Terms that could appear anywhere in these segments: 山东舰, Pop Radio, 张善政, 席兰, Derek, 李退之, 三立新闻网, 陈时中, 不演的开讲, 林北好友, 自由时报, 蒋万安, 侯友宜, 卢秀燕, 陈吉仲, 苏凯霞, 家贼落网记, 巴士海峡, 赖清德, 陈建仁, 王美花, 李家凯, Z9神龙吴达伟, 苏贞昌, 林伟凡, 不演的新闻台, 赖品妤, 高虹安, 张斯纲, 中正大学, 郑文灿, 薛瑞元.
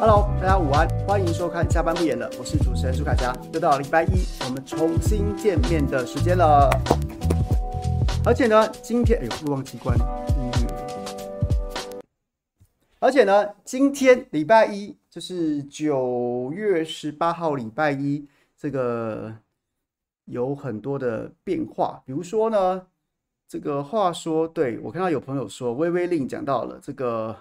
Hello， 大家午安，欢迎收看下班不演了，我是主持人苏凯霞。又到了礼拜一，我们重新见面的时间了。而且呢，今天礼拜一就是9月18号，礼拜一这个有很多的变化，比如说呢。这个话说，对，我看到有朋友说，微微令讲到了这个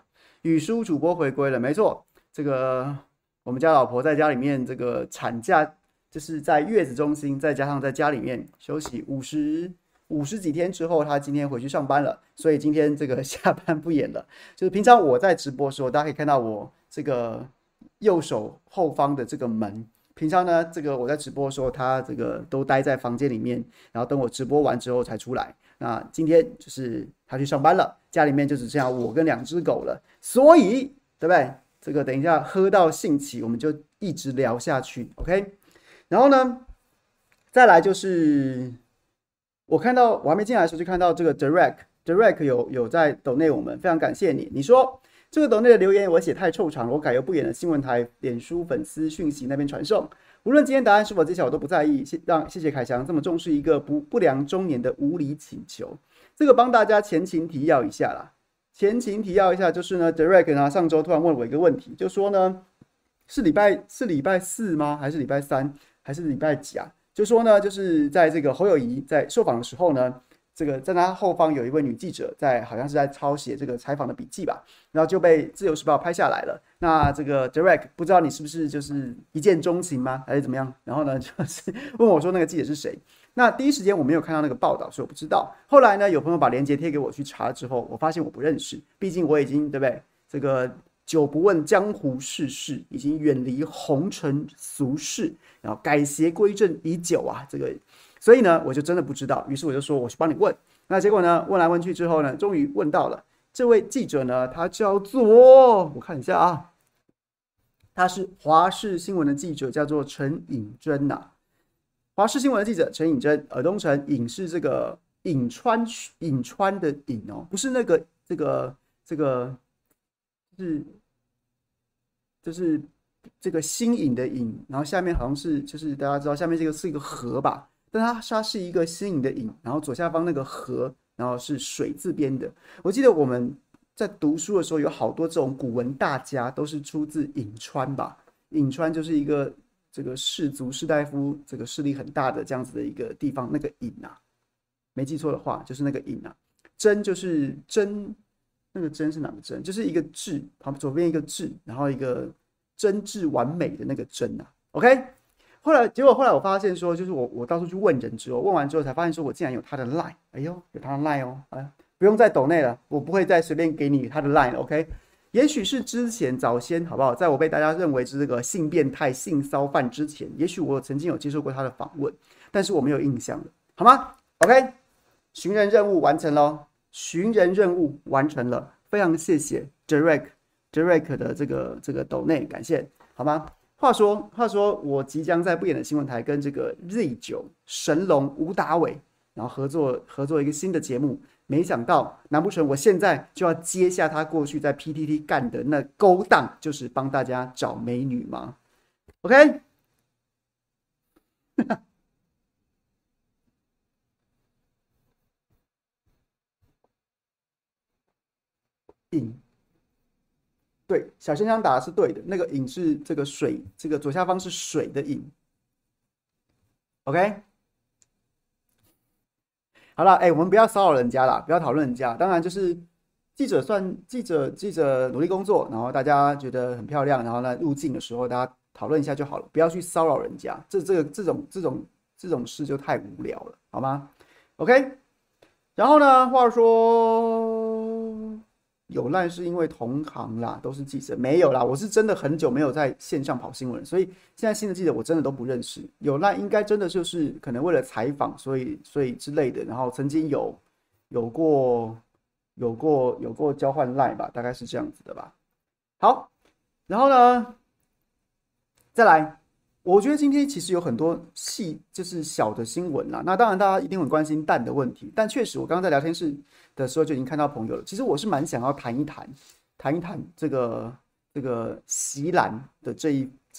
语书主播回归了，没错，这个我们家老婆在家里面这个产假，就是在月子中心，再加上在家里面休息50几天之后，她今天回去上班了，所以今天这个下班不演了。就是平常我在直播的时候，大家可以看到我这个右手后方的这个门。平常呢，这个我在直播的时候，他这个都待在房间里面，然后等我直播完之后才出来。那今天就是他去上班了，家里面就只剩下我跟2只狗了，所以对不对？这个等一下喝到兴起，我们就一直聊下去 ，OK？ 然后呢，再来就是我看到我还没进来的时候就看到这个 Direct 有在抖内我们，非常感谢你，你说。这个抖内的留言我写太臭长了，我改由不演的新闻台脸书粉丝讯息那边传送。无论今天答案是否揭晓，我都不在意。谢谢凯翔这么重视一个不良中年的无理请求。这个帮大家前情提要一下啦，前情提要一下就是呢 ，Derek 呢上周突然问我一个问题，就说呢是礼拜四吗？还是礼拜三？还是礼拜几啊？就说呢，就是在这个侯友宜在受访的时候呢。这个在他后方有一位女记者在，好像是在抄写这个采访的笔记吧，然后就被《自由时报》拍下来了。那这个 Derek 不知道你是不是就是一见钟情吗，还是怎么样？然后呢，就是问我说那个记者是谁。那第一时间我没有看到那个报道，所以我不知道。后来呢，有朋友把链接贴给我去查之后，我发现我不认识，毕竟我已经对不对？这个久不问江湖世事，已经远离红尘俗世，然后改邪归正已久啊，这个。所以呢，我就真的不知道，于是我就说我去帮你问。那结果呢，问来问去之后呢，终于问到了这位记者呢，他叫做我看一下啊，他是华视新闻的记者，叫做陈颖珍呐。华视新闻的记者陈颖珍，尔东城颖是这个颍川的颍哦，不是那个就是这个新颖的颖，然后下面好像是就是大家知道下面这个是一个河吧。但它是一个新颖的颖，然后左下方那个河，然后是水字边的。我记得我们在读书的时候，有好多这种古文大家都是出自颍川吧。颍川就是一个这个士族士大夫这个势力很大的这样子的一个地方，那个颍啊，没记错的话就是那个颍啊。真就是真，那个真是哪个真？就是一个至，左边一个至，然后一个真挚完美的那个真啊。OK。结果后来我发现说，就是我到处去问人之后，问完之后才发现说，我竟然有他的 line， 哎呦，有他的 line 哦，哎，不用再抖内了，我不会再随便给你他的 line， OK？ 也许是之前早先好不好，在我被大家认为是这个性变态、性骚犯之前，也许我曾经有接受过他的访问，但是我没有印象了，好吗 ？OK， 寻人任务完成喽，寻人任务完成了，非常谢谢 Derek 的这个抖内，感谢，好吗？话说，我即将在不演的新闻台跟这个 Z9 神龙吴达伟，然后合作一个新的节目。没想到，难不成我现在就要接下他过去在 PTT 干的那勾当，就是帮大家找美女吗 ？OK 。对，小先生打的是对的，那个影是这个水，这个左下方是水的影。OK， 好了，我们不要骚扰人家啦，不要讨论人家。当然就是记者努力工作，然后大家觉得很漂亮，然后呢入境的时候大家讨论一下就好了，不要去骚扰人家。这种事就太无聊了，好吗 ？OK， 然后呢，话说。有赖是因为同行啦，都是记者，没有啦，我是真的很久没有在线上跑新闻，所以现在新的记者我真的都不认识。有赖应该真的就是可能为了采访，所以之类的，然后曾经有过交换赖吧，大概是这样子的吧。好，然后呢，再来，我觉得今天其实有很多就是小的新闻啦。那当然大家一定很关心蛋的问题，但确实我刚刚在聊天室。的时候就已经看到朋友了。其实我是蛮想要谈一谈这个这个席兰的这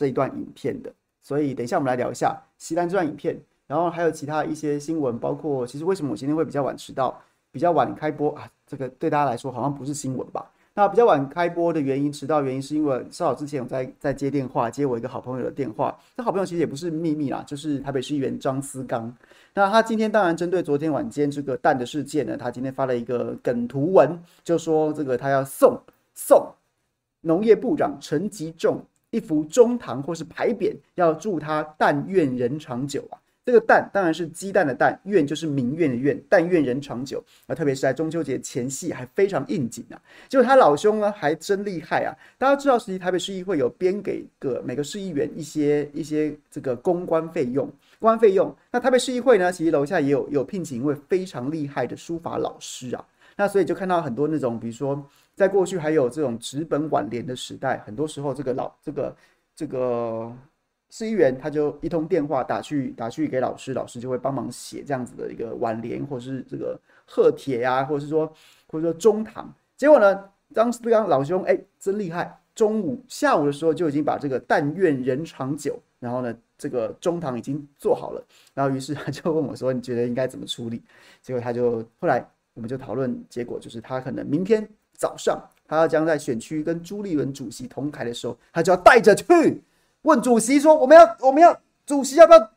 一段影片的，所以等一下我们来聊一下席兰这段影片，然后还有其他一些新闻，包括其实为什么我今天会比较晚迟到，比较晚开播啊，这个对大家来说好像不是新闻吧？那比较晚开播的原因，迟到原因是因为稍早之前我在接电话，接我一个好朋友的电话。那好朋友其实也不是秘密啦，就是台北市议员张斯纲。那他今天当然针对昨天晚间这个蛋的事件呢，他今天发了一个梗图文，就说这个他要送农业部长陈吉仲一幅中堂或是牌匾，要祝他但愿人长久啊。这个但当然是鸡蛋的蛋，愿就是民愿的愿，但愿人长久啊！特别是在中秋节前夕，还非常应景啊。结果他老兄呢，还真厉害啊！大家知道，其实台北市议会有编给每个市议员一些这个公关费用。那台北市议会呢，其实楼下也有聘请一位非常厉害的书法老师啊。那所以就看到很多那种，比如说在过去还有这种纸本挽联的时代，很多时候这个市议员他就一通电话打去给老师，老师就会帮忙写这样子的一个挽联，或是这个贺帖啊，或者说中堂。结果呢，张斯纲老兄真厉害，下午的时候就已经把这个但愿人长久，然后呢这个中堂已经做好了，然后于是他就问我说你觉得应该怎么处理？结果他就后来我们就讨论，结果就是他可能明天早上他将在选区跟朱立伦主席同台的时候，他就要带着去。问主席说：“我们要主席要不要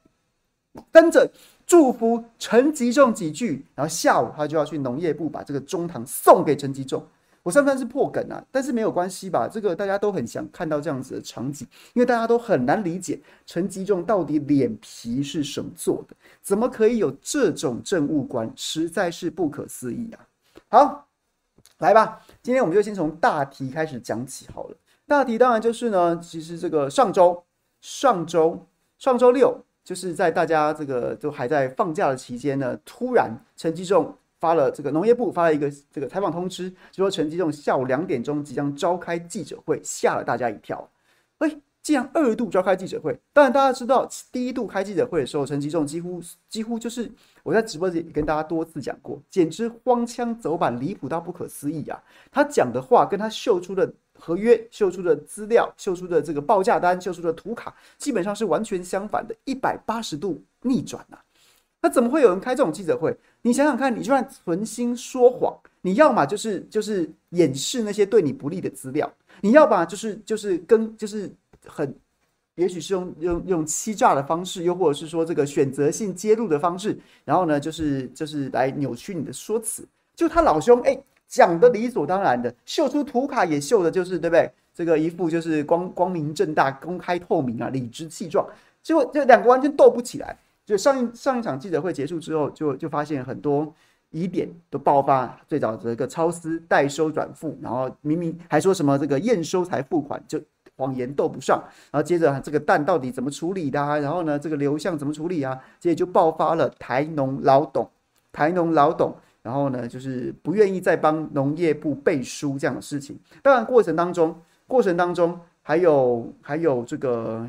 跟着祝福陈吉仲几句？”然后下午他就要去农业部把这个中堂送给陈吉仲。我算不算是破梗啊？但是没有关系吧，这个大家都很想看到这样子的场景，因为大家都很难理解陈吉仲到底脸皮是什么做的，怎么可以有这种政务官，实在是不可思议啊！好，来吧，今天我们就先从大题开始讲起好了。大题当然就是呢，其实这个上周六，就是在大家这个都还在放假的期间呢，突然陈吉仲发了这个农业部发了一个这个采访通知，就说陈吉仲下午2点即将召开记者会，吓了大家一跳。既然2度召开记者会，当然大家知道第1度开记者会的时候，陈吉仲几乎就是我在直播间也跟大家多次讲过，简直荒腔走板，离谱到不可思议啊！他讲的话跟他秀出的合约、秀出的资料、秀出的这个报价单、秀出的图卡，基本上是完全相反的，180度逆转啊！那怎么会有人开这种记者会？你想想看，你就算存心说谎，你要嘛就是掩饰那些对你不利的资料，你要嘛就是很，也许是用欺诈的方式，又或者是说这个选择性揭露的方式，然后呢，就是来扭曲你的说辞。就他老兄讲的理所当然的，秀出图卡也秀的，就是对不对？这个一副就是光明正大、公开透明啊，理直气壮。结果这两个完全斗不起来。就上一场记者会结束之后，就发现很多疑点都爆发，最早这个超私代收转付，然后明明还说什么这个验收才付款就。谎言斗不上，然后接着这个蛋到底怎么处理的啊？然后呢，这个流向怎么处理啊？接着就爆发了台农老董，然后呢，就是不愿意再帮农业部背书这样的事情。当然过程当中还有这个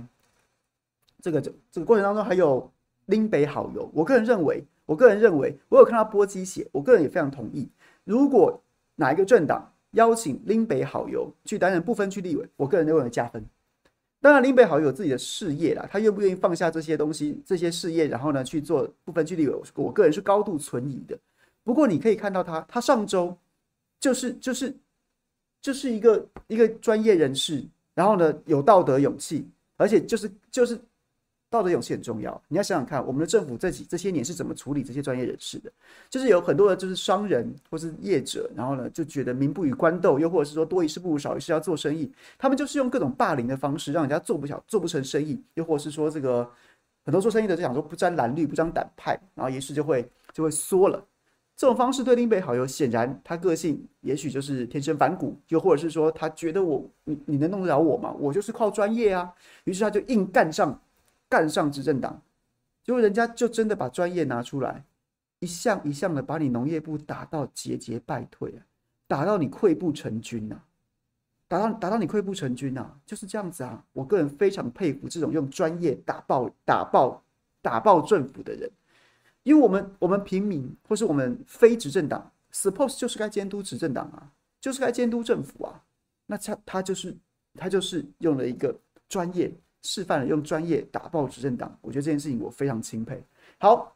过程当中还有林北好友，我个人认为，我有看到波基写，我个人也非常同意，如果哪一个政党。邀请林北好友去担任不分区立委，我个人认为加分。当然，林北好友有自己的事业啦，他愿不愿意放下这些东西、这些事业，然后呢去做不分区立委，我个人是高度存疑的。不过你可以看到他上周就是一个专业人士，然后呢有道德勇气，而且就是道德勇气很重要。你要想想看，我们的政府这些年是怎么处理这些专业人士的？就是有很多的，就是商人或是业者，然后呢就觉得民不与官斗，又或者是说多一事不如少一事要做生意，他们就是用各种霸凌的方式，让人家做不成生意，又或者是说这个很多做生意的就想说不沾蓝绿不沾党派，然后于是就会缩了。这种方式对林北好友显然他个性也许就是天生反骨，又或者是说他觉得你能弄得了我吗？我就是靠专业啊，于是他就硬干上执政党，结果人家就真的把专业拿出来，一项一项的把你农业部打到节节败退啊，打到你溃不成军啊，打到你溃不成军啊，就是这样子啊！我个人非常佩服这种用专业打爆政府的人，因为我们平民或是我们非执政党 ，suppose 就是该监督执政党啊，就是该监督政府啊，那他就是他就是用了一个专业示范了用专业打爆执政党，我觉得这件事情我非常钦佩。好，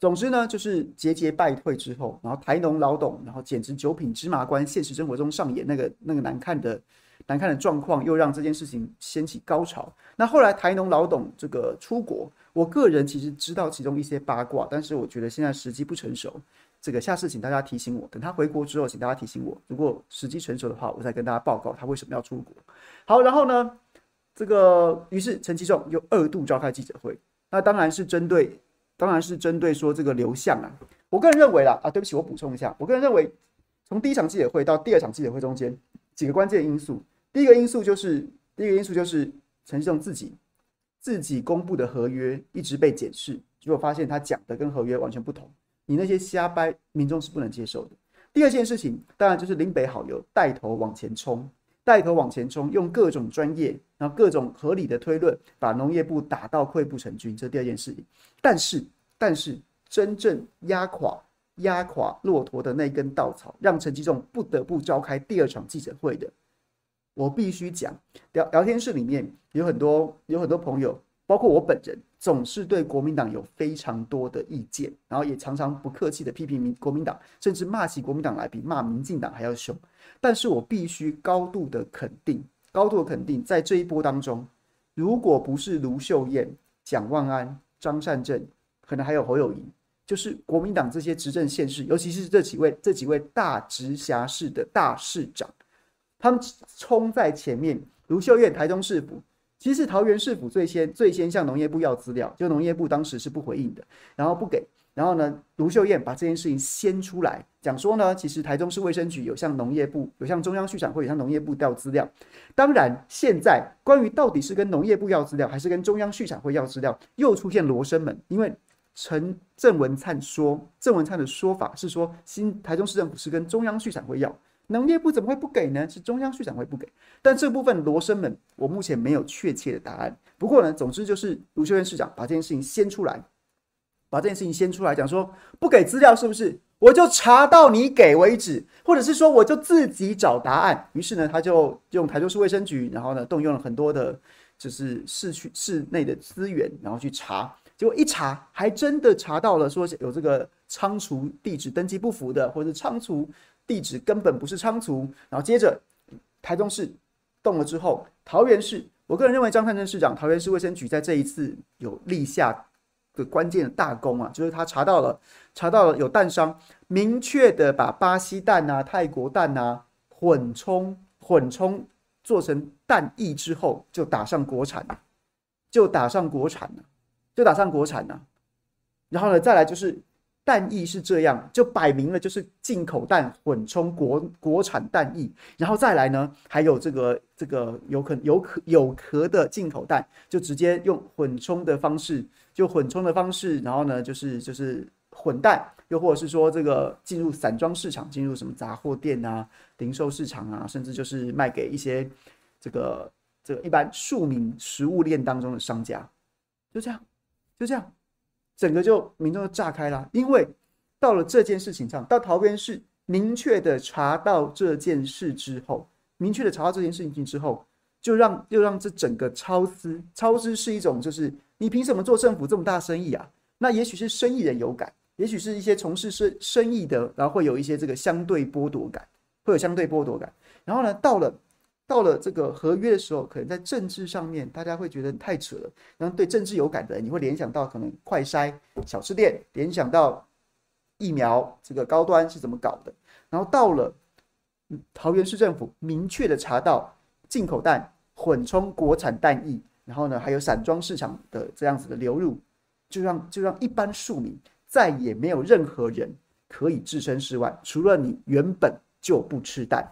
总之呢，就是节节败退之后，然后台农老董，然后简直九品芝麻官，现实生活中上演那个难看的状况，又让这件事情掀起高潮。那后来台农老董这个出国，我个人其实知道其中一些八卦，但是我觉得现在时机不成熟。这个下次请大家提醒我，等他回国之后，请大家提醒我。如果时机成熟的话，我再跟大家报告他为什么要出国。好，然后呢，这个于是陈其仲又二度召开记者会，那当然是针对说这个刘向啊，我个人认为啦啊，对不起，我补充一下，我个人认为从第一场记者会到第二场记者会中间几个关键因素，第一个因素就是陈其仲自己公布的合约一直被检视，结果发现他讲的跟合约完全不同。你那些瞎掰，民众是不能接受的。第二件事情，当然就是林北好友带头往前冲，用各种专业，然后各种合理的推论，把农业部打到溃不成军，这是第二件事情。但是，真正压垮骆驼的那根稻草，让陈其仲不得不召开第二场记者会的，我必须讲，聊天室里面有很多朋友，包括我本人。总是对国民党有非常多的意见，然后也常常不客气的批评国民党，甚至骂起国民党来比骂民进党还要凶。但是我必须高度的肯定，在这一波当中，如果不是卢秀燕、蒋万安、张善政，可能还有侯友宜，就是国民党这些执政县市，尤其是这几位大直辖市的大市长，他们冲在前面。卢秀燕台中市府。其实桃园市府最先向农业部要资料，就农业部当时是不回应的，然后不给，然后呢，卢秀燕把这件事情掀出来，讲说呢，其实台中市卫生局有向中央畜产会有向农业部调资料。当然，现在关于到底是跟农业部要资料还是跟中央畜产会要资料，又出现罗生门，因为郑文灿的说法是说，台中市政府是跟中央畜产会要。农业部怎么会不给呢？是中央畜产会不给，但这部分罗生门我目前没有确切的答案。不过呢，总之就是卢秀燕市长把这件事情掀出来，讲说不给资料是不是？我就查到你给为止，或者是说我就自己找答案。于是呢，他就用台中市卫生局，然后呢动用了很多的，就是市内的资源，然后去查。结果一查，还真的查到了，说有这个仓储地址登记不符的，或者是仓储。地址根本不是仓储，然后接着台中市动了之后，桃园市，我个人认为张善政市长，桃园市卫生局在这一次有立下个关键的大功啊，就是他查到了有蛋商明确的把巴西蛋啊、泰国蛋啊混充做成蛋液之后，就打上国产了，然后呢，再来就是。蛋液是这样，就摆明了就是进口蛋混充国产蛋液，然后再来呢，还有这个有壳的进口蛋，就直接用混充的方式，然后呢就是混蛋，又或者是说这个进入散装市场，进入什么杂货店啊、零售市场啊，甚至就是卖给一些这个一般庶民食物链当中的商家，就这样。整个就民众就炸开了，因为到了这件事情上，到桃园市明确的查到这件事情之后，就让这整个超支是一种，就是你凭什么做政府这么大生意啊？那也许是生意人有感，也许是一些从事生意的，然后会有一些这个相对剥夺感。然后呢，到了这个合约的时候，可能在政治上面大家会觉得太扯了，然后对政治有感的人，你会联想到可能快筛小吃店，联想到疫苗这个高端是怎么搞的。然后到了桃园市政府明确的查到进口蛋混充国产蛋液，然后呢还有散装市场的这样子的流入，就让一般庶民再也没有任何人可以置身事外，除了你原本就不吃蛋。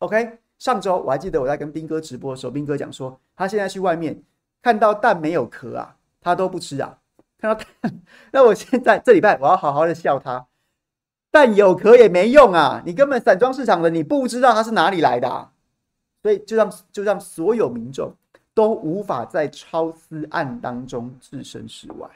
OK， 上周我还记得我在跟兵哥直播的时候，兵哥讲说，他现在去外面看到蛋没有壳啊，他都不吃啊。看到蛋，那我现在这礼拜我要好好的笑他，蛋有壳也没用啊，你根本散装市场的，你不知道它是哪里来的啊。所以就让所有民众都无法在超私案当中置身事外。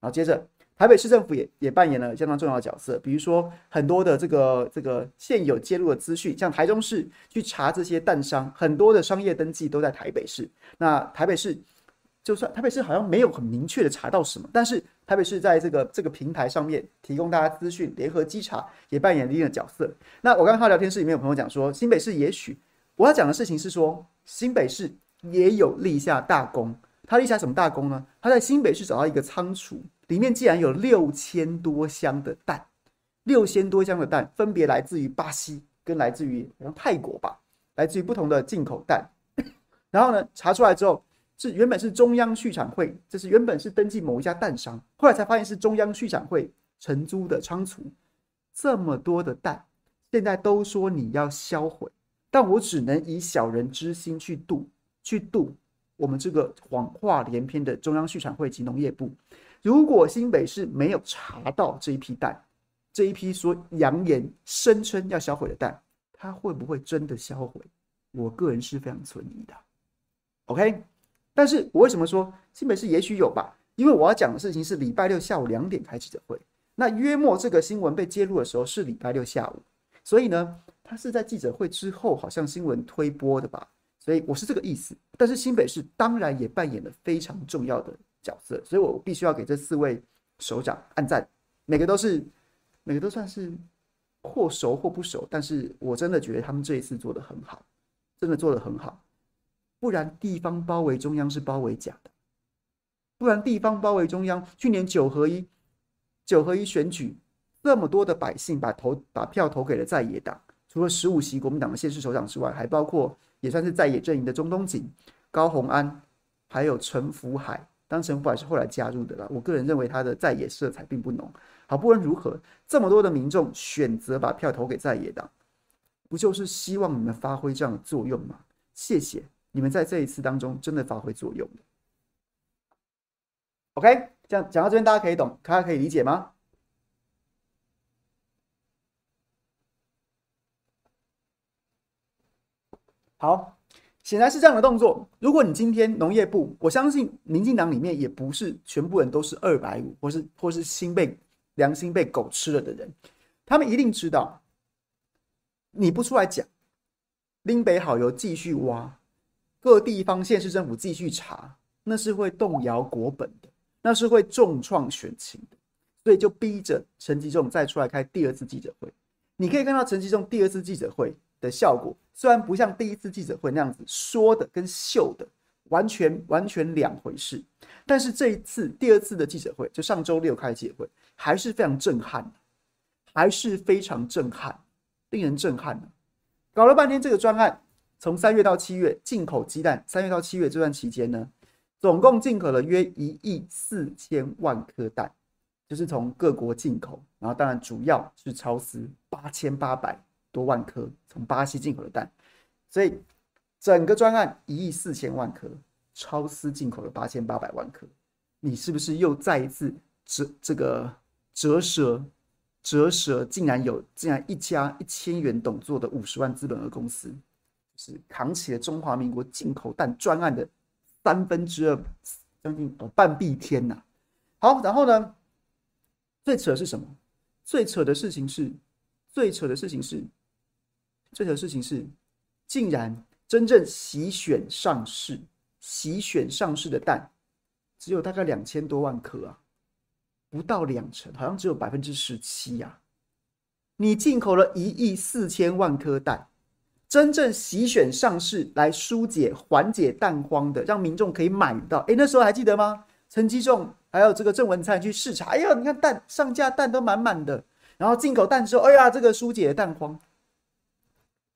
然后接着台北市政府也扮演了相当重要的角色，比如说很多的这个现有揭露的资讯，像台中市去查这些蛋商，很多的商业登记都在台北市。那台北市就算台北市好像没有很明确的查到什么，但是台北市在这个平台上面提供大家资讯，联合稽查也扮演一定的角色。那我刚刚聊天室里面有朋友讲说，新北市也许我要讲的事情是说，新北市也有立下大功。他立下什么大功呢？他在新北市找到一个仓储。里面既然有6000多箱的蛋，6000多箱的蛋分别来自于巴西跟来自于泰国吧，来自于不同的进口蛋。然后呢，查出来之后是原本是中央畜产会，这是原本是登记某一家蛋商，后来才发现是中央畜产会承租的仓储。这么多的蛋，现在都说你要销毁，但我只能以小人之心去度我们这个谎话连篇的中央畜产会及农业部。如果新北市没有查到这一批蛋，这一批说扬言声称要销毁的蛋，它会不会真的销毁？我个人是非常存疑的。OK， 但是我为什么说新北市也许有吧？因为我要讲的事情是礼拜六下午2点开记者会，那约莫这个新闻被揭露的时候是礼拜六下午，所以呢，它是在记者会之后好像新闻推播的吧？所以我是这个意思。但是新北市当然也扮演了非常重要的角色，所以我必须要给这4位首长按赞，每个都算是或熟或不熟，但是我真的觉得他们这一次做得很好，真的做得很好。不然地方包围中央是包围假的，不然地方包围中央。去年9合1选举，这么多的百姓把票投给了在野党，除了15席国民党的县市首长之外，还包括也算是在野阵营的中东锦、高虹安，还有陈福海。当陈福海是后来加入的啦，我个人认为他的在野色彩并不浓。好，不论如何，这么多的民众选择把票投给在野党，不就是希望你们发挥这样的作用吗？谢谢你们在这一次当中真的发挥作用了。OK， 这样讲到这边，大家可以懂，大家可以理解吗？好。显然是这样的动作。如果你今天农业部，我相信民进党里面也不是全部人都是250或是良心被狗吃了的人，他们一定知道，你不出来讲，林北好油继续挖，各地方县市政府继续查，那是会动摇国本的，那是会重创选情的，所以就逼着陈吉仲再出来开第2次记者会。你可以看到陈吉仲第2次记者会的效果，虽然不像第1次记者会那样子说的跟秀的完全两回事，但是这一次第2次的记者会，就上周6开的记者会，还是非常震撼，还是非常震撼，令人震撼。搞了半天这个专案，从3月到7月进口鸡蛋，3月到7月这段期间呢，总共进口了约1.4亿颗蛋，就是从各国进口，然后当然主要是超私8800多万颗从巴西进口的蛋，所以整个专案1.4亿颗，超私进口了8800万颗，你是不是又再一次折舌？竟然一家1000元董座的50万资本额公司，就是扛起了中华民国进口蛋专案的2/3，将近半壁天呐。好，然后呢？最扯的是什么？最扯的事情是，竟然真正席选上市的蛋，只有大概2000多万颗啊，不到2成，好像只有17%啊。你进口了1.4亿颗蛋，真正席选上市来疏解缓解蛋荒的，让民众可以买到。那时候还记得吗？陈吉仲还有这个郑文灿去视察，哎呦，你看蛋上架蛋都满满的。然后进口蛋之后，哎呀，这个疏解的蛋荒，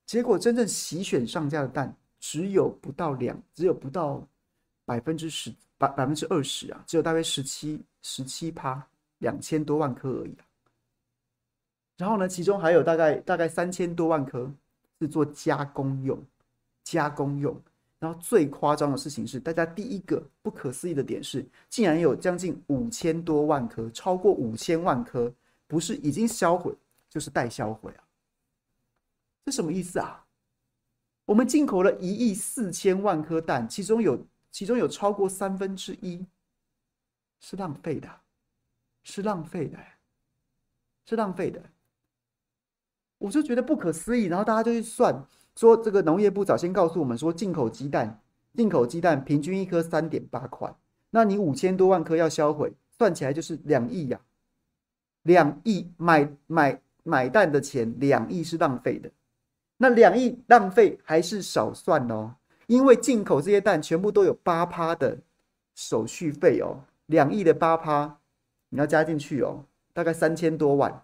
结果真正席选上架的蛋只有不到10%，20%啊，只有大约17%，2000多万颗而已啊。然后呢，其中还有大概3000多万颗是做加工用。然后最夸张的事情是，大家第一个不可思议的点是，竟然有将近5000多万颗，超过5000万颗。不是已经销毁，就是待销毁啊！这什么意思啊？我们进口了1.4亿颗蛋，其中有超过1/3是浪费的，是浪费的，是浪费的。我就觉得不可思议，然后大家就去算，说这个农业部早先告诉我们说，进口鸡蛋平均一颗 3.8 块，那你5000多万颗要销毁，算起来就是2亿呀、啊，2亿买蛋的钱，2亿是浪费的。那2亿浪费还是少算哦，因为进口这些蛋全部都有 8% 的手续费哦，2亿的 8% 你要加进去哦，大概3000多万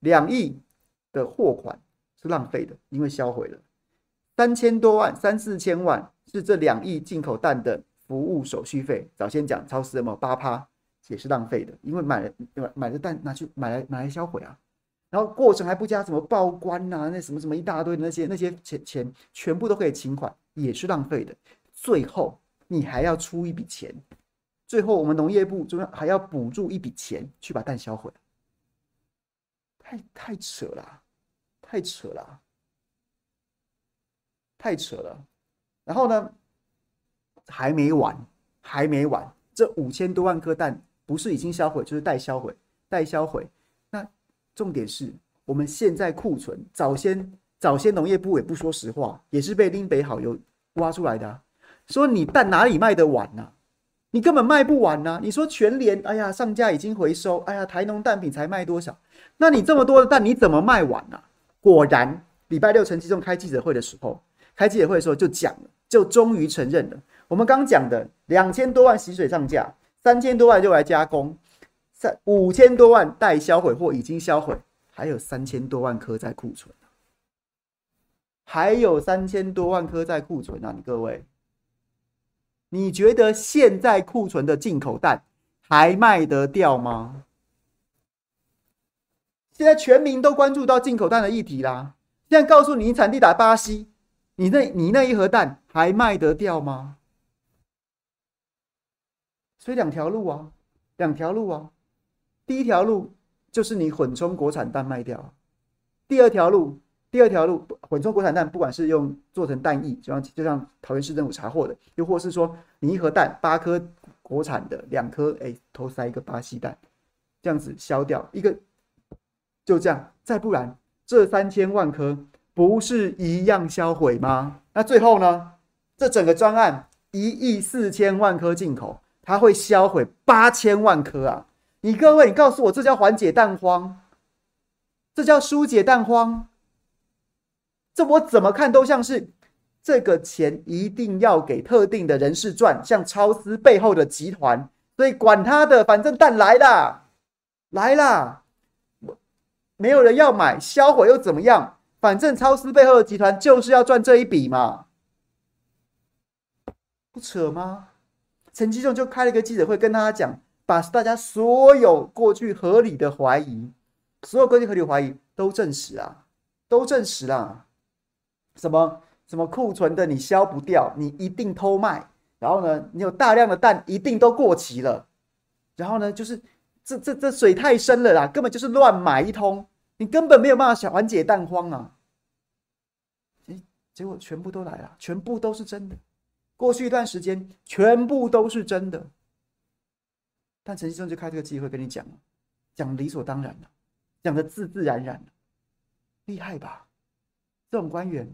，2亿的货款是浪费的，因为销毁了。3000多万、3、4千万是这2亿进口蛋的服务手续费。早先讲超市有没有 8% 也是浪费的，因为买了蛋拿来销毁啊。然后过程还不加什么报关啊，那什么什么一大堆的那些钱全部都可以请款，也是浪费的。最后你还要出一笔钱，最后我们农业部还要补助一笔钱去把蛋销毁，太扯了，太扯了，太扯了。然后呢，还没完，这5000多万颗蛋不是已经销毁就是待销毁。重点是我们现在库存，早先农业部也不说实话，也是被林北好友挖出来的、啊，说你蛋哪里卖得完呢、啊？你根本卖不完呢、啊。你说全联，哎呀，上架已经回收，哎呀，台农蛋品才卖多少？那你这么多的蛋你怎么卖完呢、啊？果然，礼拜六陈其仲开记者会的时候就讲了，就终于承认了我们刚讲的2000多万洗水上架，3000多万就来加工。5000多万待销毁或已经销毁，还有3000多万颗在库存、啊、还有3000多万颗在库存啊！你各位，你觉得现在库存的进口蛋还卖得掉吗？现在全民都关注到进口蛋的议题啦。现在告诉你，产地打巴西，你那一盒蛋还卖得掉吗？所以两条路啊。第一条路就是你混充国产蛋卖掉，第二条路混充国产蛋，不管是用做成蛋液，就像桃园市政府查获的，又或是说你一盒蛋8颗国产的，2颗偷塞一个巴西蛋，这样子消掉一个，就这样。再不然，这3000万颗不是一样销毁吗？那最后呢，这整个专案1亿4千万颗进口，它会销毁8000万颗啊！你各位，你告诉我，这叫缓解蛋荒，这叫疏解蛋荒，这我怎么看都像是这个钱一定要给特定的人士赚，像超思背后的集团，所以管他的，反正蛋来啦，没有人要买，销毁又怎么样？反正超思背后的集团就是要赚这一笔嘛，不扯吗？陈其仲就开了一个记者会，跟他讲，把大家所有过去合理的怀疑，都证实啊，什么库存的你销不掉，你一定偷卖，然后呢，你有大量的蛋一定都过期了，然后呢，就是这水太深了啦，根本就是乱买一通，你根本没有办法想缓解蛋荒啊。结果全部都来了，全部都是真的。过去一段时间，全部都是真的，但陈其仲就开这个机会跟你讲了，讲理所当然了，讲的自然了，厉害吧？这种官员，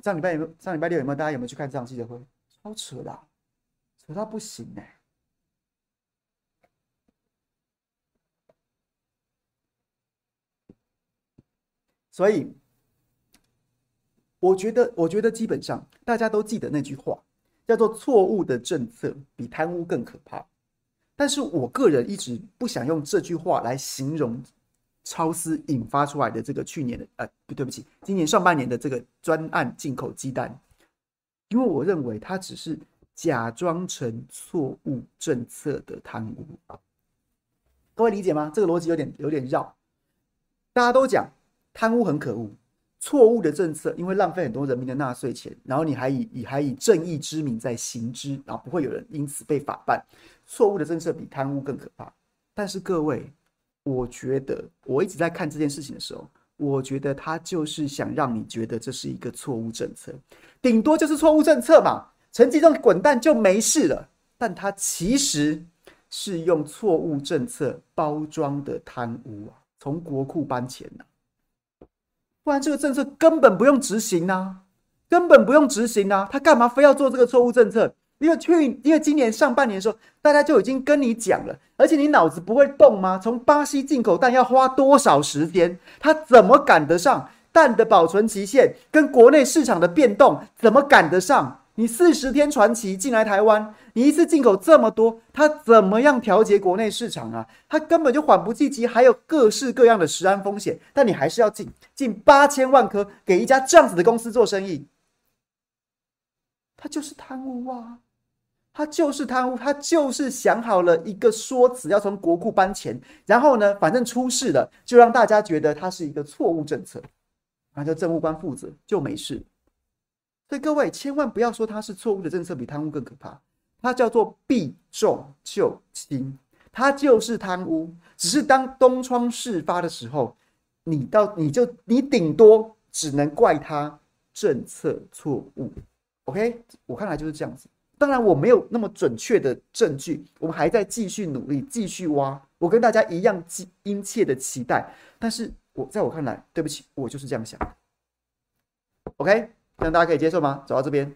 上礼拜六有没有？大家有没有去看这场记者会？超扯的、啊，扯到不行哎！所以。我觉得基本上大家都记得那句话，叫做错误的政策比贪污更可怕。但是我个人一直不想用这句话来形容超思引发出来的这个今年上半年的这个专案进口鸡蛋，因为我认为它只是假装成错误政策的贪污。各位理解吗？这个逻辑有点绕。大家都讲贪污很可恶。错误的政策，因为浪费很多人民的纳税钱，然后你还以正义之名在行之，然后不会有人因此被法办。错误的政策比贪污更可怕。但是各位，我觉得我一直在看这件事情的时候，我觉得他就是想让你觉得这是一个错误政策，顶多就是错误政策嘛，陈其仲滚蛋就没事了。但他其实是用错误政策包装的贪污啊，从国库搬钱啊，不然这个政策根本不用执行啊，根本不用执行啊，他干嘛非要做这个错误政策？因为今年上半年的时候，大家就已经跟你讲了，而且你脑子不会动吗？从巴西进口蛋要花多少时间？它怎么赶得上？蛋的保存期限跟国内市场的变动怎么赶得上？你40天传奇进来台湾，你一次进口这么多，它怎么样调节国内市场啊？它根本就缓不济急，还有各式各样的食安风险，但你还是要进8000万颗给一家这样子的公司做生意，它就是贪污啊！他就是贪污，他就是想好了一个说辞，要从国库搬钱，然后呢，反正出事了，就让大家觉得他是一个错误政策，然后叫政务官负责，就没事。所以各位千万不要说他是错误的政策，比贪污更可怕，他叫做避重就轻，他就是贪污，只是当东窗事发的时候，你顶多只能怪他政策错误。OK， 我看来就是这样子。当然我没有那么准确的证据，我们还在继续努力继续挖，我跟大家一样殷切的期待，但是在我看来，对不起，我就是这样想。 OK， 这样大家可以接受吗？走到这边，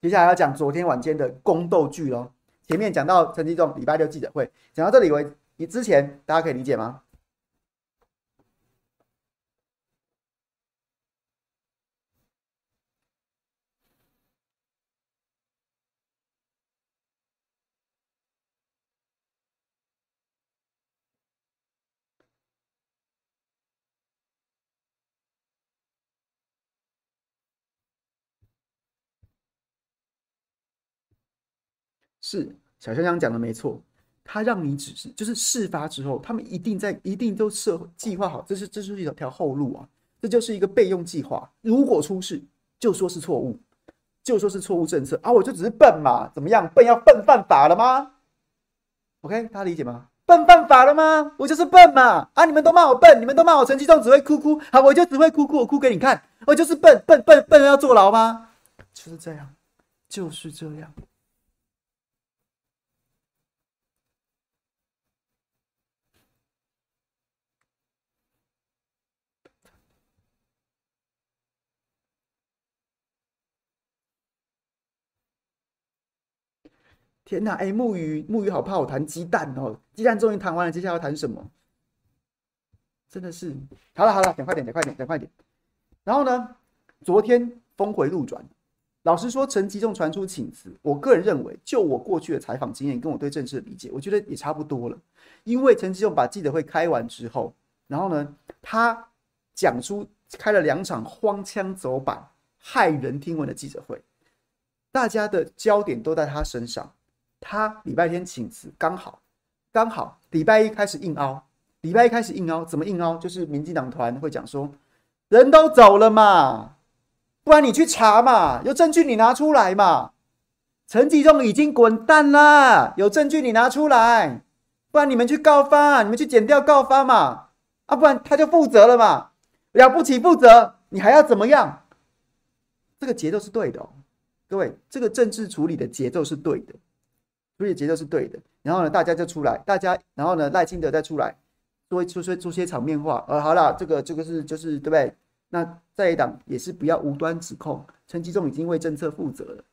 接下来要讲昨天晚间的宫斗剧咯。前面讲到陈吉仲礼拜6记者会，讲到这里为之前，大家可以理解吗？是小香香讲的没错，他让你指示，就是事发之后，他们一定都计划好，这是一条后路啊，这就是一个备用计划。如果出事，就说是错误，就说是错误政策啊，我就只是笨嘛，怎么样？笨要笨犯法了吗 ？OK， 大家理解吗？笨犯法了吗？我就是笨嘛啊！你们都骂我笨，你们都骂我陈吉仲只会哭，好，我就只会哭，我哭给你看，我就是笨要坐牢吗？就是这样，就是这样。天哪！哎，木鱼好怕我谈鸡蛋哦，鸡蛋终于谈完了，接下来要谈什么？真的是好了，讲快点。然后呢，昨天峰回路转，老实说，陈吉仲传出请辞，我个人认为，就我过去的采访经验跟我对政治的理解，我觉得也差不多了。因为陈吉仲把记者会开完之后，然后呢，他讲出开了2场荒腔走板、骇人听闻的记者会，大家的焦点都在他身上。他礼拜天请辞，刚好礼拜1开始硬凹，怎么硬凹？就是民进党团会讲说，人都走了嘛，不然你去查嘛，有证据你拿出来嘛。陈吉仲已经滚蛋啦，有证据你拿出来，不然你们去告发，你们去检调告发嘛，啊，不然他就负责了嘛，了不起负责，你还要怎么样？这个节奏是对的哦，各位，这个政治处理的节奏是对的。所以节奏是对的，然后呢，大家就出来，然后呢，赖清德再出来，说些场面话，好啦，这个是就是对不对？那在野党也是不要无端指控，陈吉仲已经为政策负责了，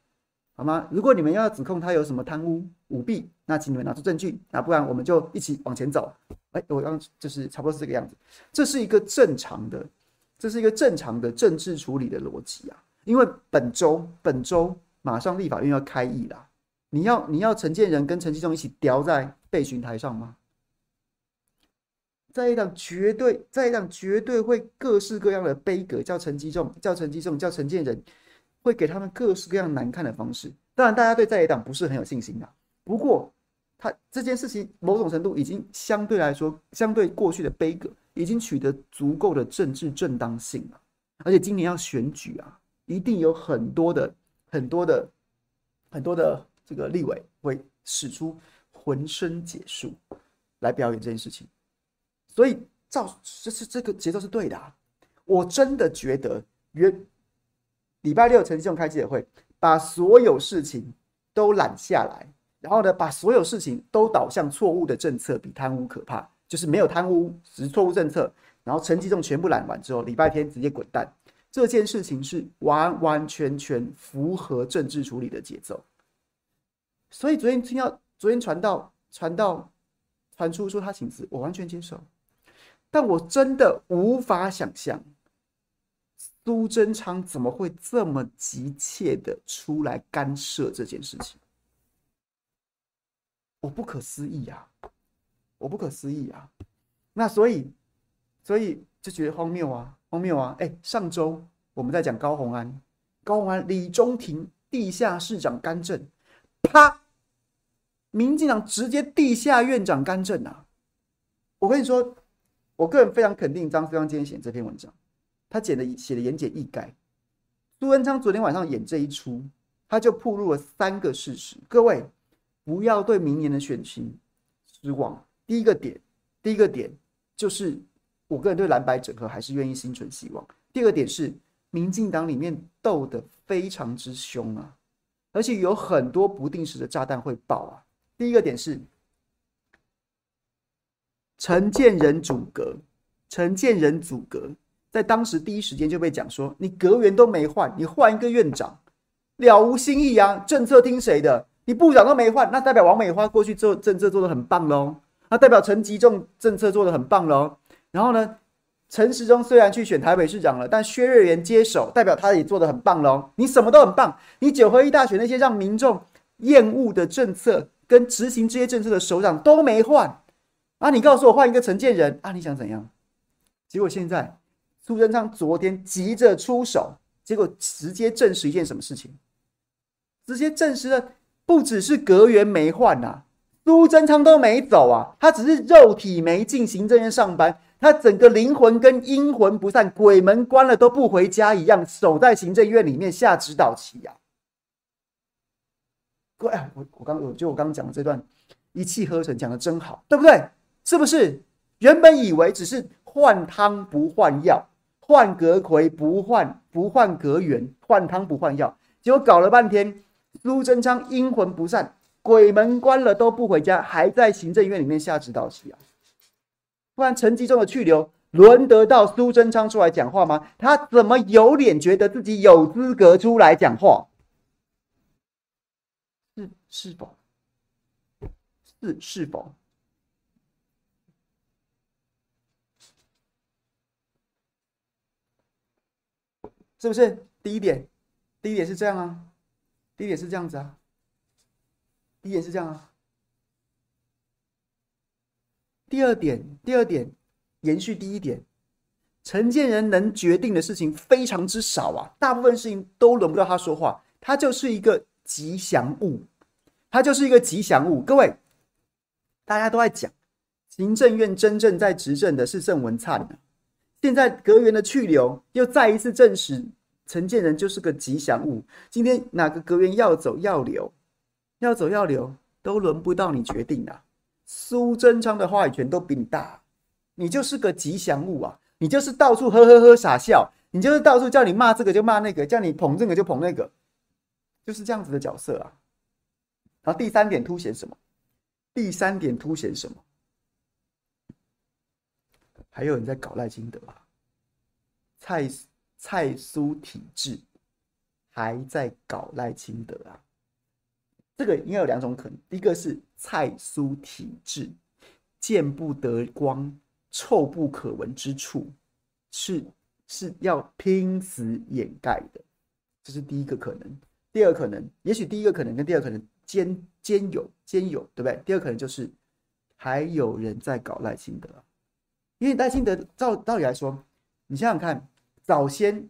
好吗？如果你们要指控他有什么贪污舞弊，那请你们拿出证据，那不然我们就一起往前走。哎，我刚就是差不多是这个样子，这是一个正常的政治处理的逻辑啊。因为本周马上立法院要开议啦。你要陈建仁跟陈吉仲一起叼在备询台上吗？在野党绝对会各式各样的杯葛，叫陈建仁，会给他们各式各样难看的方式。当然，大家对在野党不是很有信心啊。不过，他这件事情某种程度已经相对过去的杯葛，已经取得足够的政治正当性了。而且今年要选举啊，一定有很多的这个立委会使出浑身解数来表演这件事情，所以这个节奏是对的啊。我真的觉得礼拜六陈时中开记者会，把所有事情都揽下来，然后呢，把所有事情都导向错误的政策，比贪污可怕。就是没有贪污，只是错误政策。然后陈吉仲全部揽完之后，礼拜天直接滚蛋。这件事情是完完全全符合政治处理的节奏。所以昨天传出说他请辞，我完全接受。但我真的无法想象，苏贞昌怎么会这么急切的出来干涉这件事情？我不可思议啊！我不可思议啊！那所以就觉得荒谬啊，荒谬啊！哎，上周我们在讲高虹安李中庭地下市长干政，啪！民进党直接地下院长干政啊！我跟你说，我个人非常肯定张思康今天写这篇文章，他写的言简意赅。苏文昌昨天晚上演这一出，他就暴露了三个事实。各位不要对明年的选情失望。第一个点就是我个人对蓝白整合还是愿意心存希望。第二个点是民进党里面斗得非常之凶啊，而且有很多不定时的炸弹会爆啊。第一个点是陈建仁阻隔，在当时第一时间就被讲说，你阁员都没换，你换一个院长，了无新意啊！政策听谁的？你部长都没换，那代表王美花过去做政策做得很棒喽，那代表陈吉仲政策做得很棒喽。然后呢，陈时中虽然去选台北市长了，但薛瑞元接手，代表他也做得很棒喽。你什么都很棒，你九合一大选那些让民众厌恶的政策，跟执行这些政策的首长都没换。啊！你告诉我换一个陈建仁啊！你想怎样？结果现在苏贞昌昨天急着出手，结果直接证实一件什么事情？直接证实了，不只是阁员没换啊，苏贞昌都没走啊，他只是肉体没进行这边上班，他整个灵魂跟阴魂不散，鬼门关了都不回家一样，守在行政院里面下指导棋啊！各位，我刚讲的这段一气呵成，讲的真好，对不对？是不是原本以为只是换汤不换药，换阁揆不换阁员，换汤不换药，结果搞了半天，苏贞昌阴魂不散，鬼门关了都不回家，还在行政院里面下指导棋啊！不然陈吉仲的去留，轮得到苏贞昌出来讲话吗？他怎么有脸觉得自己有资格出来讲话？是否？是不是第一点是这样啊？第一点是这样子啊？第一点是这样啊？第二点延续第一点，陈建仁能决定的事情非常之少啊，大部分事情都轮不到他说话，他就是一个吉祥物，各位，大家都在讲，行政院真正在执政的是郑文灿啊。现在阁员的去留又再一次证实陈建仁就是个吉祥物，今天哪个阁员要走要留都轮不到你决定啊，苏贞昌的话语权都比你大，你就是个吉祥物啊，你就是到处呵呵呵傻笑，你就是到处叫你骂这个就骂那个，叫你捧这个就捧那个，就是这样子的角色啊。然后第三点凸显什么？还有人在搞赖清德啊，蔡苏体制还在搞赖清德啊。这个应该有两种可能，一个是蔡苏体制见不得光、臭不可闻之处，是要拼死掩盖的，这是第一个可能。第二可能，也许第一个可能跟第二可能兼有，对不对？第二可能就是还有人在搞赖清德啊。因为赖清德道理来说，你想想看，早先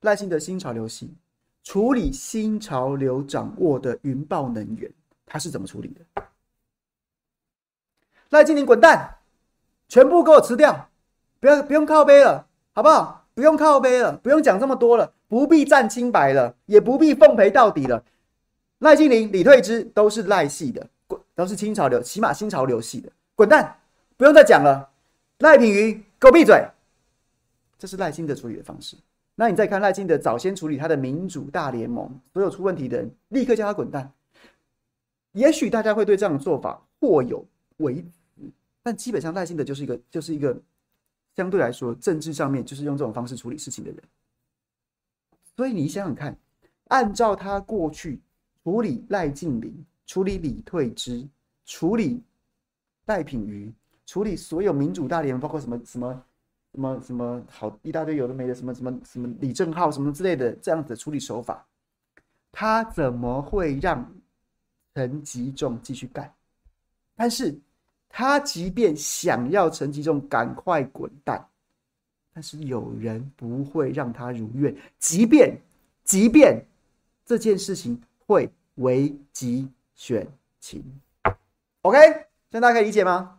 赖清德新潮流系处理新潮流掌握的云豹能源，他是怎么处理的？赖清德滚蛋，全部给我辞掉，不用靠背了，好不好？不用靠背了，不用讲这么多了，不必占清白了，也不必奉陪到底了。赖清德、李退之都是赖系的，都是新潮流，起码新潮流系的，滚蛋！不用再讲了，赖品妤给我闭嘴。这是赖清德处理的方式。那你再看赖清德早先处理他的民主大联盟，所有出问题的人立刻叫他滚蛋。也许大家会对这样的做法或有微词，但基本上赖清德就是一个相对来说政治上面就是用这种方式处理事情的人。所以你想想看，按照他过去处理赖静玲、处理李退之、处理赖品妤、处理所有民主大联盟，包括什么好一大堆有的没的，什么李正皓什么之类的这样子的处理手法，他怎么会让陈吉仲继续干？但是他即便想要陈吉仲赶快滚蛋，但是有人不会让他如愿，即便这件事情会危及选情。 OK， 这样大家可以理解吗？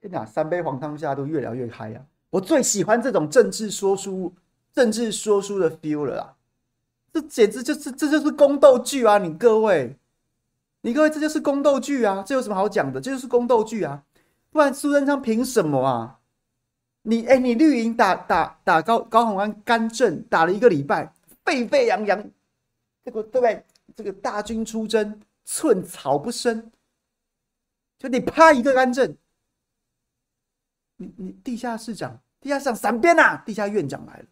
天哪，三杯黄汤下肚，越聊越嗨啊！我最喜欢这种政治说书的 feel 了啦。这简直就是，这就是宫斗剧啊！你各位，这就是宫斗剧啊！这有什么好讲的？这就是宫斗剧啊！不然苏贞昌凭什么啊？你绿营打高虹安干政打了一个礼拜，沸沸扬扬，这个对不对？这个大军出征，寸草不生。就你啪一个干政。你地下市长闪边啊，地下院长来了，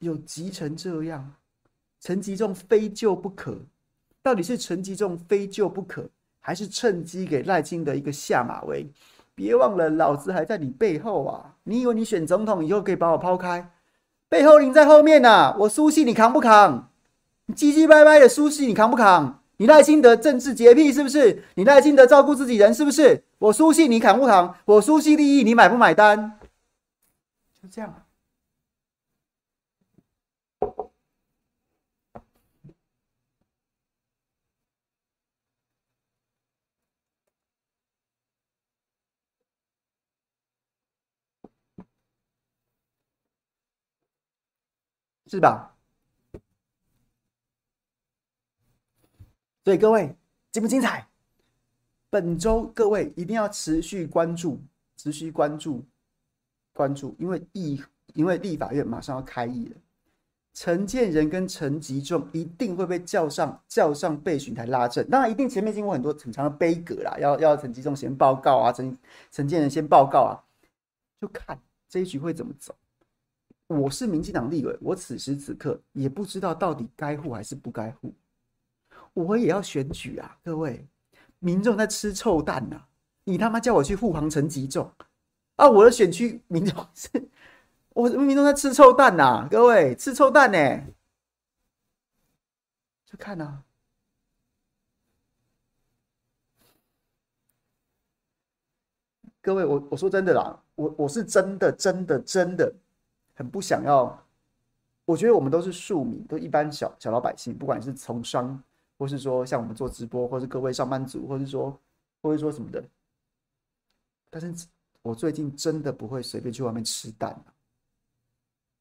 有急成这样，陈吉仲非救不可。到底是陈吉仲非救不可，还是趁机给赖清德一个下马威？别忘了，老子还在你背后啊！你以为你选总统以后可以把我抛开？背后你在后面啊，我输气你扛不扛？你唧唧歪歪的输气你扛不扛？你赖清德政治洁癖是不是？你赖清德照顾自己人是不是？我输气你扛不扛？我输气利益你买不买单？就这样啊。是吧？所以各位，精不精彩？本周各位一定要持续关注，因为立法院马上要开议了，陈建仁跟陈吉仲一定会被叫上备询台拉证。当然，一定前面经过很长的杯葛啦，要陈吉仲先报告啊，陈建仁先报告啊，就看这一局会怎么走。我是民进党立委，我此时此刻也不知道到底该护还是不该护。我也要选举啊，各位，民众在吃臭蛋啊！你他妈叫我去护航陈吉仲啊！我的选区民众在吃臭蛋啊，各位吃臭蛋呢、欸，就看啊。各位，我说真的啦，我是真的很不想要。我觉得我们都是庶民，都一般小老百姓，不管是从商。或是说像我们做直播，或是各位上班族，或是说什么的，但是我最近真的不会随便去外面吃蛋了。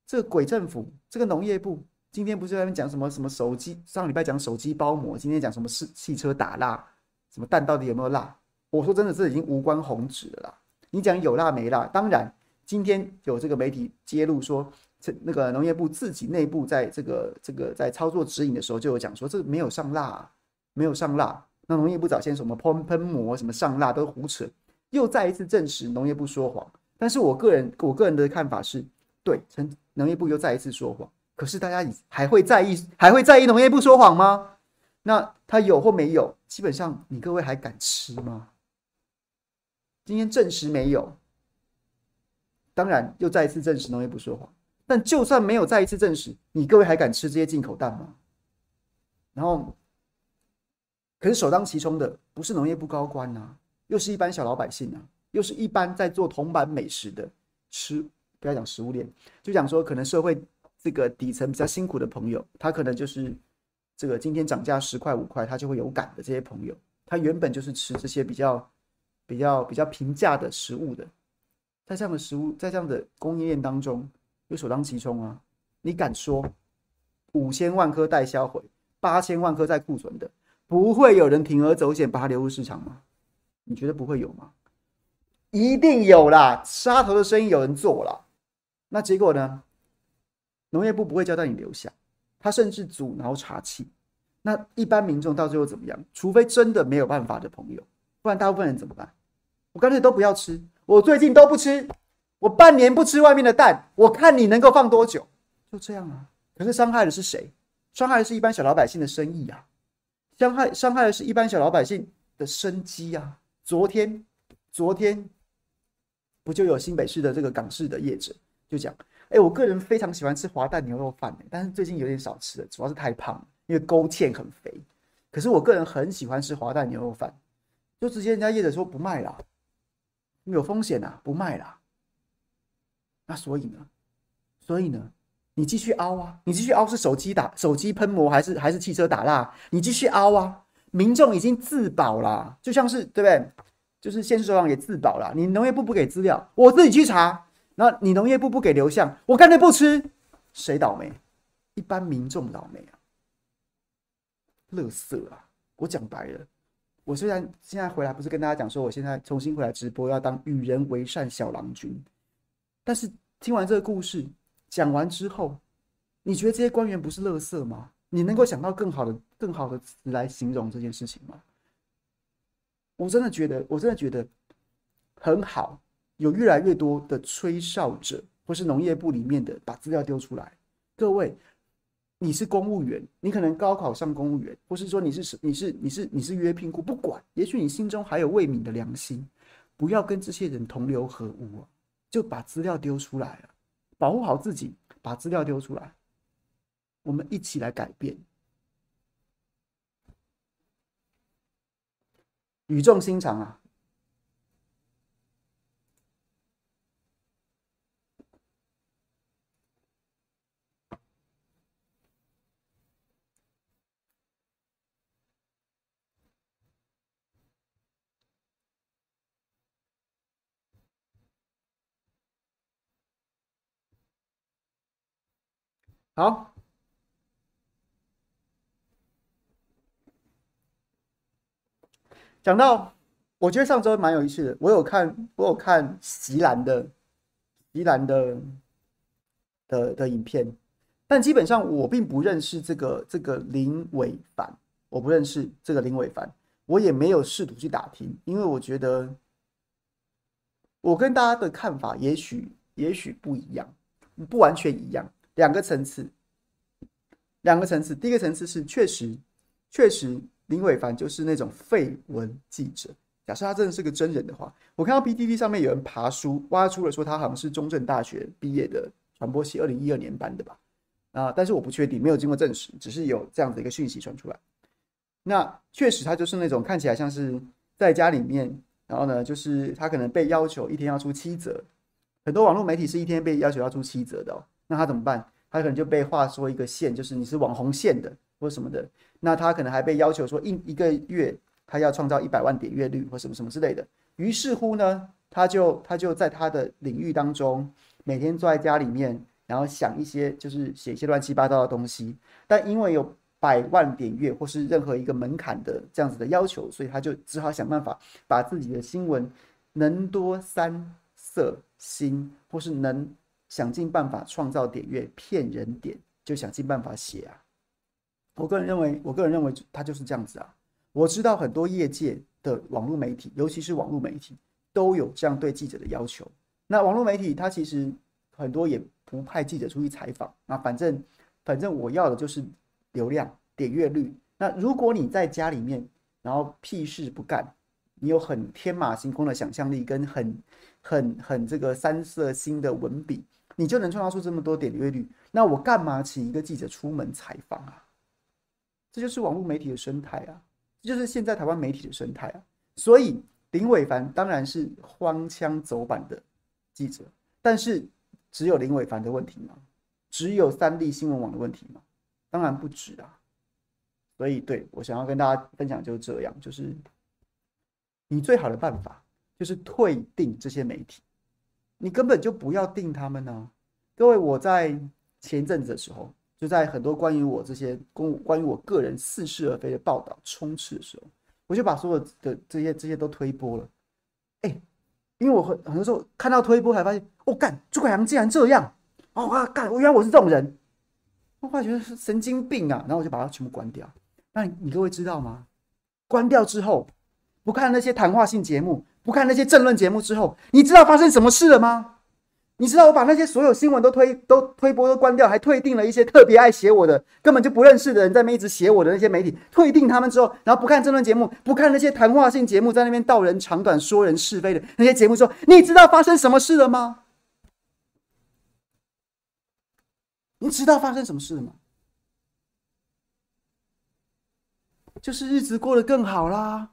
这个鬼政府，这个农业部，今天不是在那边讲什么手机，上礼拜讲手机包膜，今天讲什么汽车打蜡，什么蛋到底有没有蜡？我说真的，这已经无关宏旨了啦。你讲有蜡没蜡？当然，今天有这个媒体揭露说。那个农业部自己内部在这个在操作指引的时候就有讲说，这没有上蜡、啊，没有上蜡。那农业部早先什么喷膜什么上蜡都胡扯，又再一次证实农业部说谎。但是我个人的看法是，对，农业部又再一次说谎。可是大家还会在意农业部说谎吗？那他有或没有，基本上你各位还敢吃吗？今天证实没有，当然又再一次证实农业部说谎。但就算没有再一次证实，你各位还敢吃这些进口蛋吗？然后，可是首当其冲的不是农业部高官啊，又是一般小老百姓啊，又是一般在做铜板美食的不要讲食物链，就讲说可能社会这个底层比较辛苦的朋友，他可能就是这个今天涨价10块5块他就会有感的这些朋友，他原本就是吃这些比较平价的食物的，在这样的食物，在这样的供应链当中又首当其冲啊！你敢说5000万颗待销毁，8000万颗在库存的，不会有人铤而走险把它流入市场吗？你觉得不会有吗？一定有啦，杀头的生意有人做啦。那结果呢？农业部不会交代你留下，他甚至阻挠查气。那一般民众到最后怎么样？除非真的没有办法的朋友，不然大部分人怎么办？我干脆都不要吃，我最近都不吃，我半年不吃外面的蛋，我看你能够放多久，就这样啊。可是伤害的是谁？伤害的是一般小老百姓的生意啊，伤害的是一般小老百姓的生机啊。昨天不就有新北市的这个港市的业者就讲，欸，我个人非常喜欢吃滑蛋牛肉饭，但是最近有点少吃了，主要是太胖了，因为勾芡很肥。可是我个人很喜欢吃滑蛋牛肉饭，就直接人家业者说不卖啦，有风险啊，不卖啦。那所以呢，你继续凹啊，你继续凹是手机喷膜还是汽车打蜡？你继续凹啊，民众已经自保啦，就像是对不对？就是县市首长也自保啦，你农业部不给资料，我自己去查。那你农业部不给流向，我干脆不吃，谁倒霉？一般民众倒霉啊，垃圾啊！我讲白了，我虽然现在回来不是跟大家讲说，我现在重新回来直播要当与人为善小郎君，但是听完这个故事讲完之后，你觉得这些官员不是垃圾吗？你能够想到更好的词来形容这件事情吗？我真的觉得很好。有越来越多的吹哨者，或是农业部里面的把资料丢出来。各位，你是公务员，你可能高考上公务员，或是说你是约聘雇，不管，也许你心中还有未泯的良心，不要跟这些人同流合污啊！就把资料丢出来了，保护好自己，把资料丢出来，我们一起来改变。语重心长啊！好，讲到我觉得上周蛮有意思的，我有看席兰的影片，但基本上我并不认识这个林伟凡，我不认识这个林伟凡，我也没有试图去打听，因为我觉得我跟大家的看法也许不一样，不完全一样。两个层次，第一个层次是确实林伟凡就是那种废文记者，假设他真的是个真人的话，我看到 PTT 上面有人爬书挖出了说他好像是中正大学毕业的传播系2012年班的吧，但是我不确定，没有经过证实，只是有这样的一个讯息传出来。那确实他就是那种看起来像是在家里面，然后呢就是他可能被要求一天要出7则，很多网络媒体是一天被要求要出7则的哦。那他怎么办？他可能就被划说一个线，就是你是网红线的或什么的。那他可能还被要求说一个月他要创造100万点阅率或什么什么之类的。于是乎呢，他就在他的领域当中，每天坐在家里面，然后想一些就是写一些乱七八糟的东西。但因为有100万点阅或是任何一个门槛的这样子的要求，所以他就只好想办法把自己的新闻能多三色心，或是能想尽办法创造点阅，骗人点就想尽办法写啊！我个人认为他就是这样子啊！我知道很多业界的网络媒体，尤其是网络媒体都有这样对记者的要求。那网络媒体它其实很多也不派记者出去采访，那反正我要的就是流量、点阅率。那如果你在家里面，然后屁事不干，你有很天马行空的想象力跟很这个三色心的文笔，你就能创造出这么多点阅率，那我干嘛请一个记者出门采访啊？这就是网络媒体的生态啊，这就是现在台湾媒体的生态啊。所以林伟凡当然是荒腔走板的记者，但是只有林伟凡的问题吗？只有三立新闻网的问题吗？当然不止啊。所以对我想要跟大家分享就是这样，就是你最好的办法就是退订这些媒体，你根本就不要订他们啊。各位，我在前一阵子的时候，就在很多关于我这些关于我个人似是而非的报道充斥的时候，我就把所有的这些都推播了。因为我很多时候看到推播才发现，干，诸葛亮竟然这样，干，原来我是这种人，我后来觉得是神经病啊，然后我就把它全部关掉。那 你各位知道吗？关掉之后，不看那些谈话性节目，不看那些政论节目之后，你知道发生什么事了吗？你知道我把那些所有新闻都推播都关掉，还退订了一些特别爱写我的根本就不认识的人在那边一直写我的那些媒体，退订他们之后，然后不看政论节目，不看那些谈话性节目在那边道人长短说人是非的那些节目之后，你知道发生什么事了吗？你知道发生什么事了吗？就是日子过得更好啦，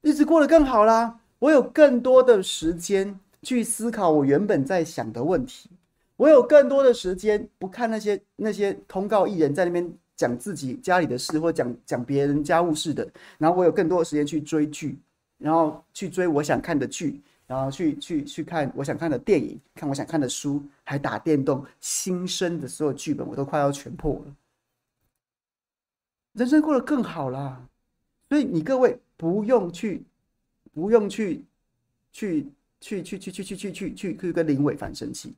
日子过得更好啦，我有更多的时间去思考我原本在想的问题，我有更多的时间不看那些通告艺人在那边讲自己家里的事或讲别人家务事的，然后我有更多的时间去追剧，然后去追我想看的剧，然后去看我想看的电影，看我想看的书，还打电动。新生的所有剧本我都快要全破了，人生过得更好啦。所以你各位不用去跟林伟凡生气，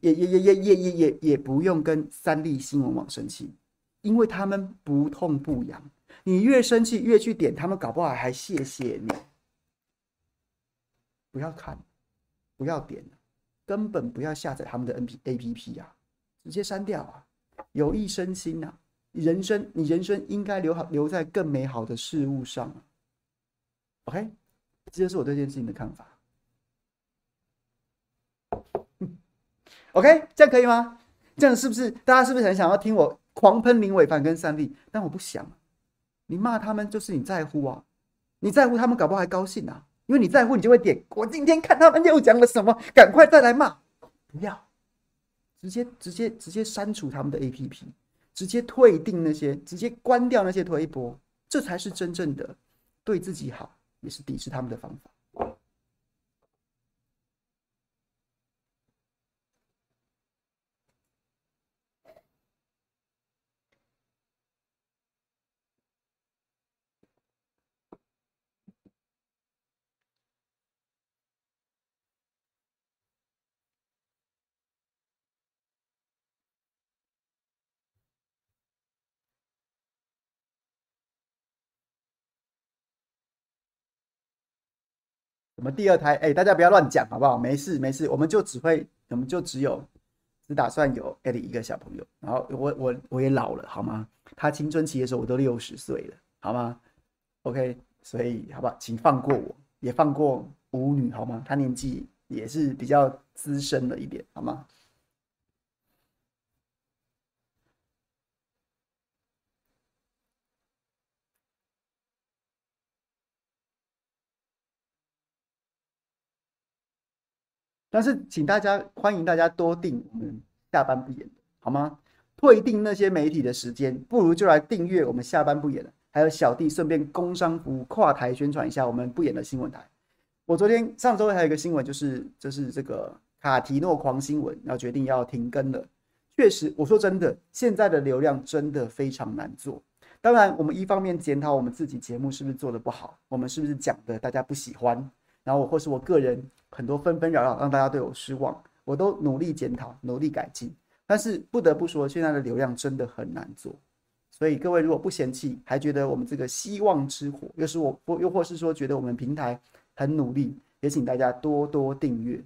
也不用跟三立新闻网生气，因为他们不痛不痒。你越生气越去点他们，搞不好还谢谢你。不要看，不要点，根本不要下载他们的 APP 啊，直接删掉啊，有益身心啊。你人生应该留在更美好的事物上啊。OK， 这就是我对这件事情的看法。OK， 这样可以吗？这样是不是大家是不是很想要听我狂喷林伟凡跟三立？但我不想，你骂他们就是你在乎啊，你在乎他们搞不好还高兴啊，因为你在乎你就会点。我今天看他们又讲了什么，赶快再来骂！不要，直接删除他们的 APP， 直接退订那些，直接关掉那些推播，这才是真正的对自己好，也是抵制他们的方法。什么第二胎？大家不要乱讲，好不好？没事没事，我们就只打算有一个小朋友。然后我也老了，好吗？他青春期的时候我都60岁了，好吗 ？OK， 所以好吧，请放过我，也放过舞女，好吗？她年纪也是比较资深了一点，好吗？但是，请大家欢迎大家多订我们下班不演的，好吗？退订那些媒体的时间，不如就来订阅我们下班不演的。还有小弟顺便工商服务跨台宣传一下我们不演的新闻台。我上周还有一个新闻，就是这个卡提诺狂新闻，然后决定要停更了。确实，我说真的，现在的流量真的非常难做。当然，我们一方面检讨我们自己节目是不是做得不好，我们是不是讲的大家不喜欢，然后或是我个人。很多纷纷扰扰让大家对我失望，我都努力检讨，努力改进。但是不得不说，现在的流量真的很难做。所以各位如果不嫌弃，还觉得我们这个希望之火，又或是说觉得我们平台很努力，也请大家多多订阅。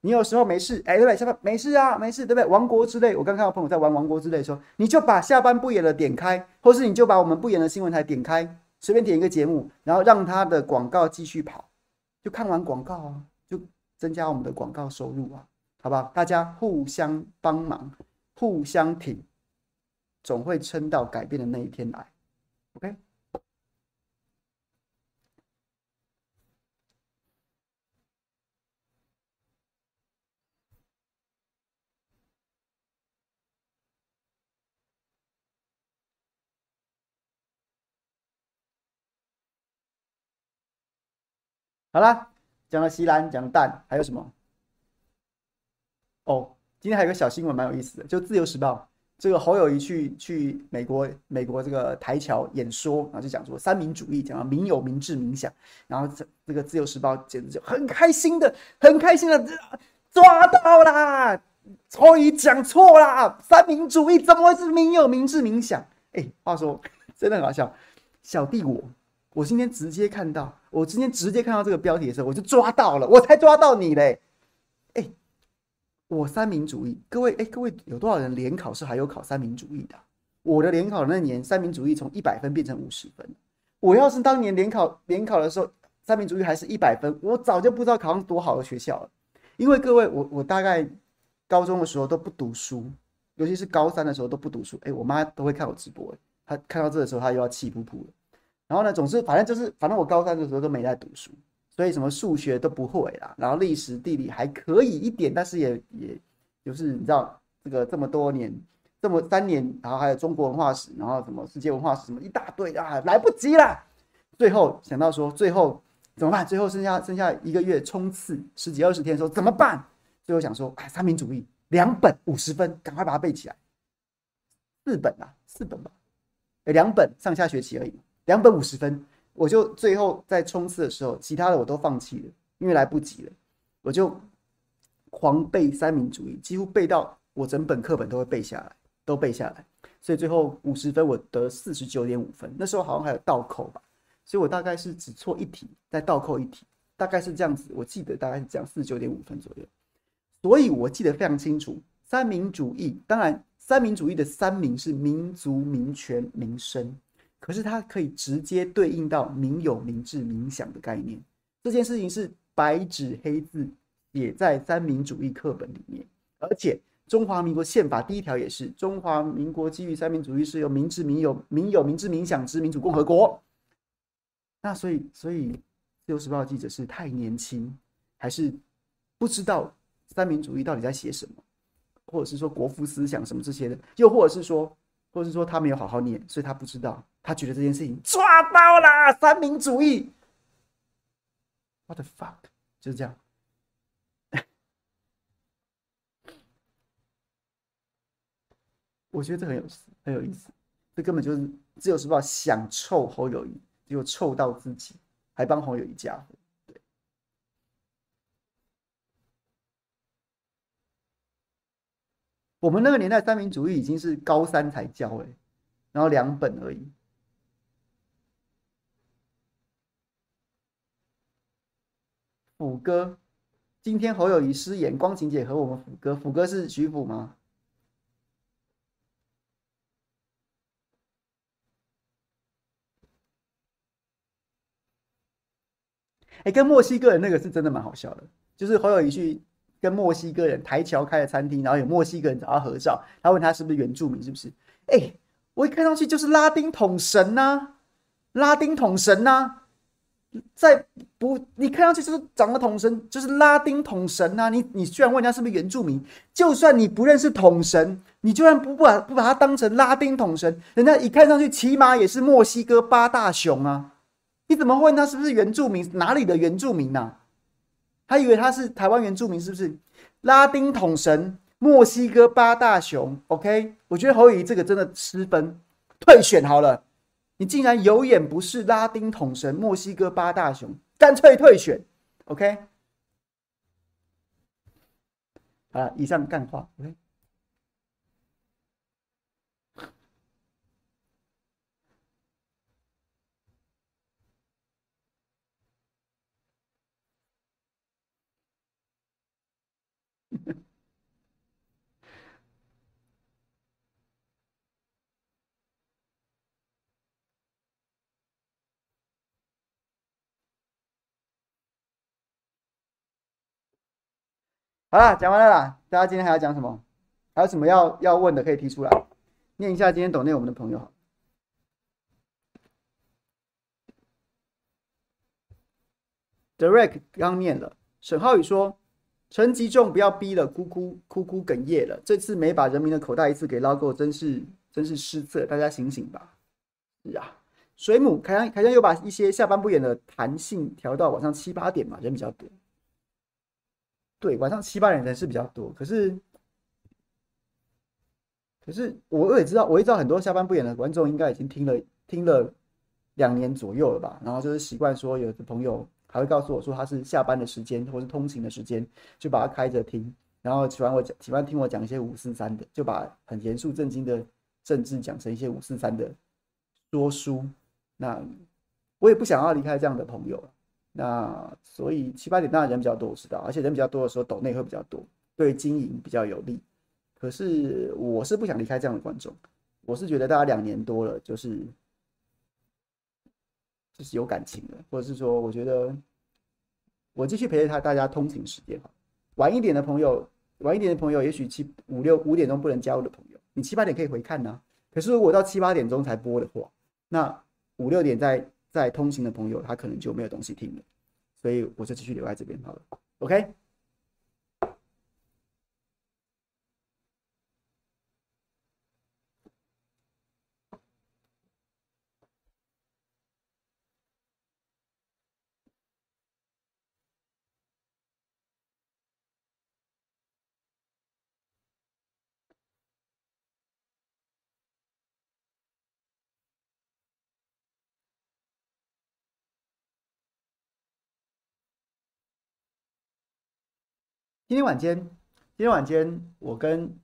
你有时候没事，对不对？下班没事啊，没事，对不对？王国之泪，我刚看到朋友在玩王国之泪，说你就把下班不演了点开，或是你就把我们不演的新闻台点开，随便点一个节目，然后让他的广告继续跑，就看完广告啊。就增加我们的广告收入啊，好不好？大家互相帮忙，互相挺，总会撑到改变的那一天来。OK。好啦，讲了锡兰，讲了蛋，还有什么？哦，今天还有个小新闻蛮有意思的，就《自由时报》这个侯友宜去美国这个台侨演说，然后就讲说三民主义，讲到民有、民治、民享，然后这个《自由时报》简直就很开心的抓到啦，侯友宜讲错啦，三民主义怎么会是民有、民治、民享？哎，话说真的很好笑，小弟我今天直接看到，这个标题的时候，我就抓到了，我才抓到你嘞！哎，我三民主义，各位有多少人联考是还有考三民主义的啊？我的联考那年，三民主义从100分变成50分。我要是当年联考的时候，三民主义还是100分，我早就不知道考上多好的学校了。因为各位，我大概高中的时候都不读书，尤其是高三的时候都不读书。哎，我妈都会看我直播，她看到这个时候，她又要气噗噗了。然后呢，总之反正我高三的时候都没在读书，所以什么数学都不会啦，然后历史地理还可以一点，但是也就是你知道这个这么多年，这么3年，然后还有中国文化史，然后什么世界文化史什么一大堆啊，来不及啦。最后想到说最后怎么办？最后剩下1个月冲刺10几20天的时候怎么办？最后想说哎，三民主义2本50分，赶快把它背起来。4本吧，2本上下学期而已。2本50分，我就最后在冲刺的时候，其他的我都放弃了，因为来不及了。我就狂背三民主义，几乎背到我整本课本都会背下来，所以最后50分我得49.5分，那时候好像还有倒扣吧，所以我大概是只错1题，再倒扣1题，大概是这样子。我记得大概是这样，49.5分左右。所以我记得非常清楚，三民主义，当然三民主义的三民是民族、民权、民生。可是它可以直接对应到民有、民治、民享的概念，这件事情是白纸黑字也在三民主义课本里面，而且中华民国宪法第1条也是：中华民国基于三民主义是由民治、民治、民享之民主共和国。那所以，《自由时报》记者是太年轻，还是不知道三民主义到底在写什么，或者是说国父思想什么这些的，又或者是说他没有好好念，所以他不知道。他觉得这件事情抓到啦，三民主义 ，what the fuck， 就是这样。我觉得这很有意思，这根本就是《自由时报》想臭侯友宜，结果臭到自己，还帮侯友宜加分。对，我们那个年代三民主义已经是高三才教了，然后2本而已。虎哥，今天侯友宜失言，光晴姐和我们虎哥是徐虎吗？哎，跟墨西哥人那个是真的蛮好笑的，就是侯友宜去跟墨西哥人台侨开的餐厅，然后有墨西哥人找他合照，他问他是不是原住民，是不是？哎，我一看上去就是拉丁统神啊，在不，你看上去就是长得统神，就是拉丁统神啊！你居然问人家是不是原住民，就算你不认识统神，你居然不把他当成拉丁统神，人家一看上去起码也是墨西哥8大熊啊！你怎么问他是不是原住民？哪里的原住民啊？他以为他是台湾原住民，是不是？拉丁统神、墨西哥8大熊 ，OK？ 我觉得侯友宜这个真的失分，退选好了。你竟然有眼不识拉丁统神、墨西哥8大熊，干脆退选 ，OK？ 好了，以上干话 ，OK？ 好啦，讲完了啦。大家今天还要讲什么？还有什么要问的可以提出来。念一下今天抖内我们的朋友。Derek 刚念了。沈浩宇说：“陈吉仲不要逼了，哭哽咽了。这次没把人民的口袋一次给捞够，真是失策。大家醒醒吧。”是啊，水母凯箱又把一些下半部眼的弹性调到晚上7、8点嘛，人比较多。对，晚上7、8点人是比较多，可是我也知道很多下半部眼的观众应该已经听了2年左右了吧，然后就是习惯说，有的朋友还会告诉我说他是下班的时间或是通勤的时间就把它开着听，然后喜欢听我讲一些543的，就把很严肃正经的政治讲成一些543的说书。那我也不想要离开这样的朋友，那所以7、8点当然人比较多，我知道，而且人比较多的时候抖内会比较多，对经营比较有利。可是我是不想离开这样的观众，我是觉得大家2年多了，就是有感情了，或者是说我觉得我继续陪着大家通勤时间好。晚一点的朋友也许5、6、5点钟不能加入的朋友，你7、8点可以回看啊。可是如果到7、8点钟才播的话，那5、6点在通勤的朋友，他可能就没有东西听了，所以我就继续留在这边好了。OK， 今天晚间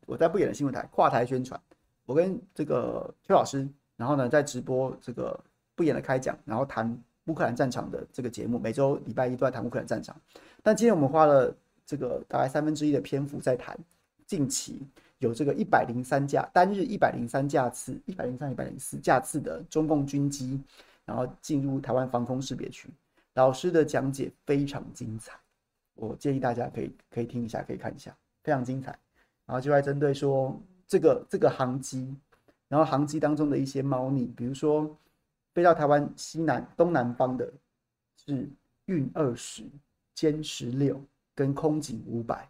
我在不演的新闻台跨台宣传，我跟这个邱老师，然后呢在直播这个不演的开讲，然后谈乌克兰战场的这个节目，每周礼拜1都在谈乌克兰战场。但今天我们花了这个大概1/3的篇幅在谈近期有这个103架单日103架次103、104架次的中共军机，然后进入台湾防空识别区。老师的讲解非常精彩。我建议大家可以听一下，可以看一下，非常精彩。然后就来针对说这个航机，然后航机当中的一些猫腻，比如说飞到台湾东南方的是运20、歼16跟空警500，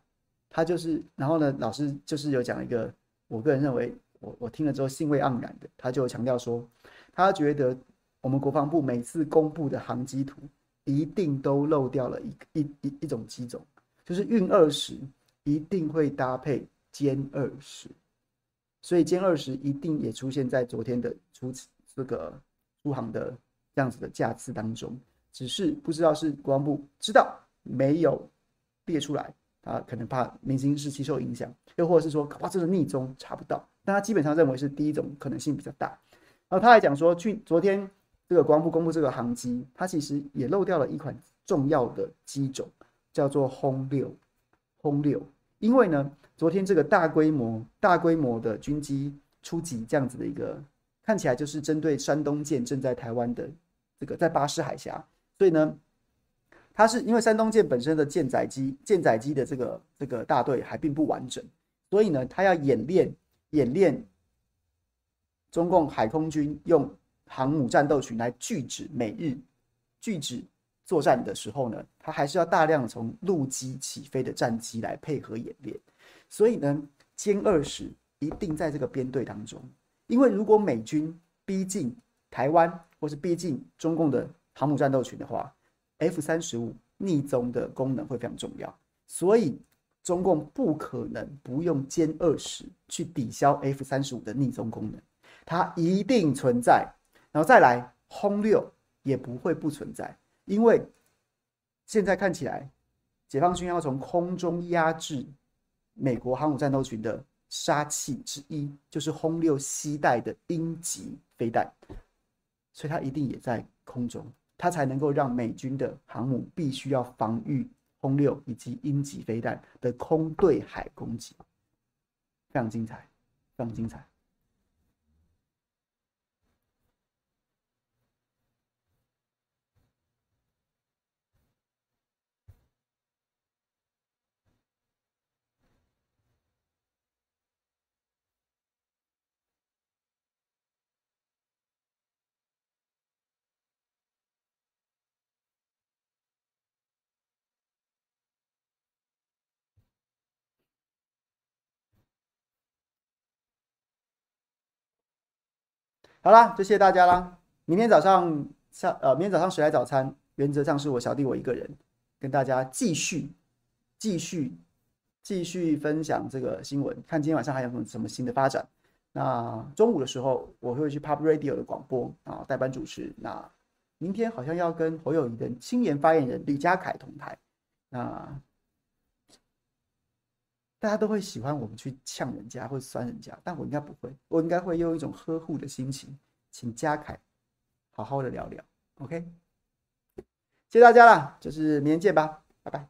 它就是然后呢，老师就是有讲一个，我个人认为我听了之后兴味盎然的，他就强调说，他觉得我们国防部每次公布的航机图，一定都漏掉了一种机种，就是运20一定会搭配歼20，所以歼20一定也出现在昨天的出航的这样子的架次当中，只是不知道是国防部知道没有列出来啊，可能怕明星士气受影响，又或者是说搞不好这是匿踪查不到，但他基本上认为是第一种可能性比较大。然后他还讲说，昨天这个国防部公布这个航机，它其实也漏掉了一款重要的机种，叫做轰六。因为呢，昨天这个大规模的军机出击，这样子的一个看起来就是针对山东舰正在台湾的这个在巴士海峡，所以呢，它是因为山东舰本身的舰载机的这个大队还并不完整，所以呢，它要演练中共海空军用航母战斗群来拒止作战的时候呢，它还是要大量从陆基起飞的战机来配合演练，所以呢，歼20一定在这个编队当中。因为如果美军逼近台湾或是逼近中共的航母战斗群的话 ，F-35 匿踪的功能会非常重要，所以中共不可能不用歼20去抵消 F-35 的匿踪功能，它一定存在。然后再来，轰6也不会不存在，因为现在看起来，解放军要从空中压制美国航母战斗群的杀器之一，就是轰6携带的鹰击飞弹，所以它一定也在空中，它才能够让美军的航母必须要防御轰6以及鹰击飞弹的空对海攻击，非常精彩，非常精彩。好啦，就谢谢大家啦。明天早上谁来早餐？原则上是我小弟我一个人，跟大家继续分享这个新闻，看今天晚上还有什么新的发展。那中午的时候我会去 Pop Radio 的广播啊代班主持。那明天好像要跟侯友宜的青年发言人李家凯同台。那大家都会喜欢我们去呛人家或者酸人家，但我应该不会，我应该会用一种呵护的心情，请家凯好好的聊聊。OK， 谢谢大家啦，就是明天见吧，拜拜。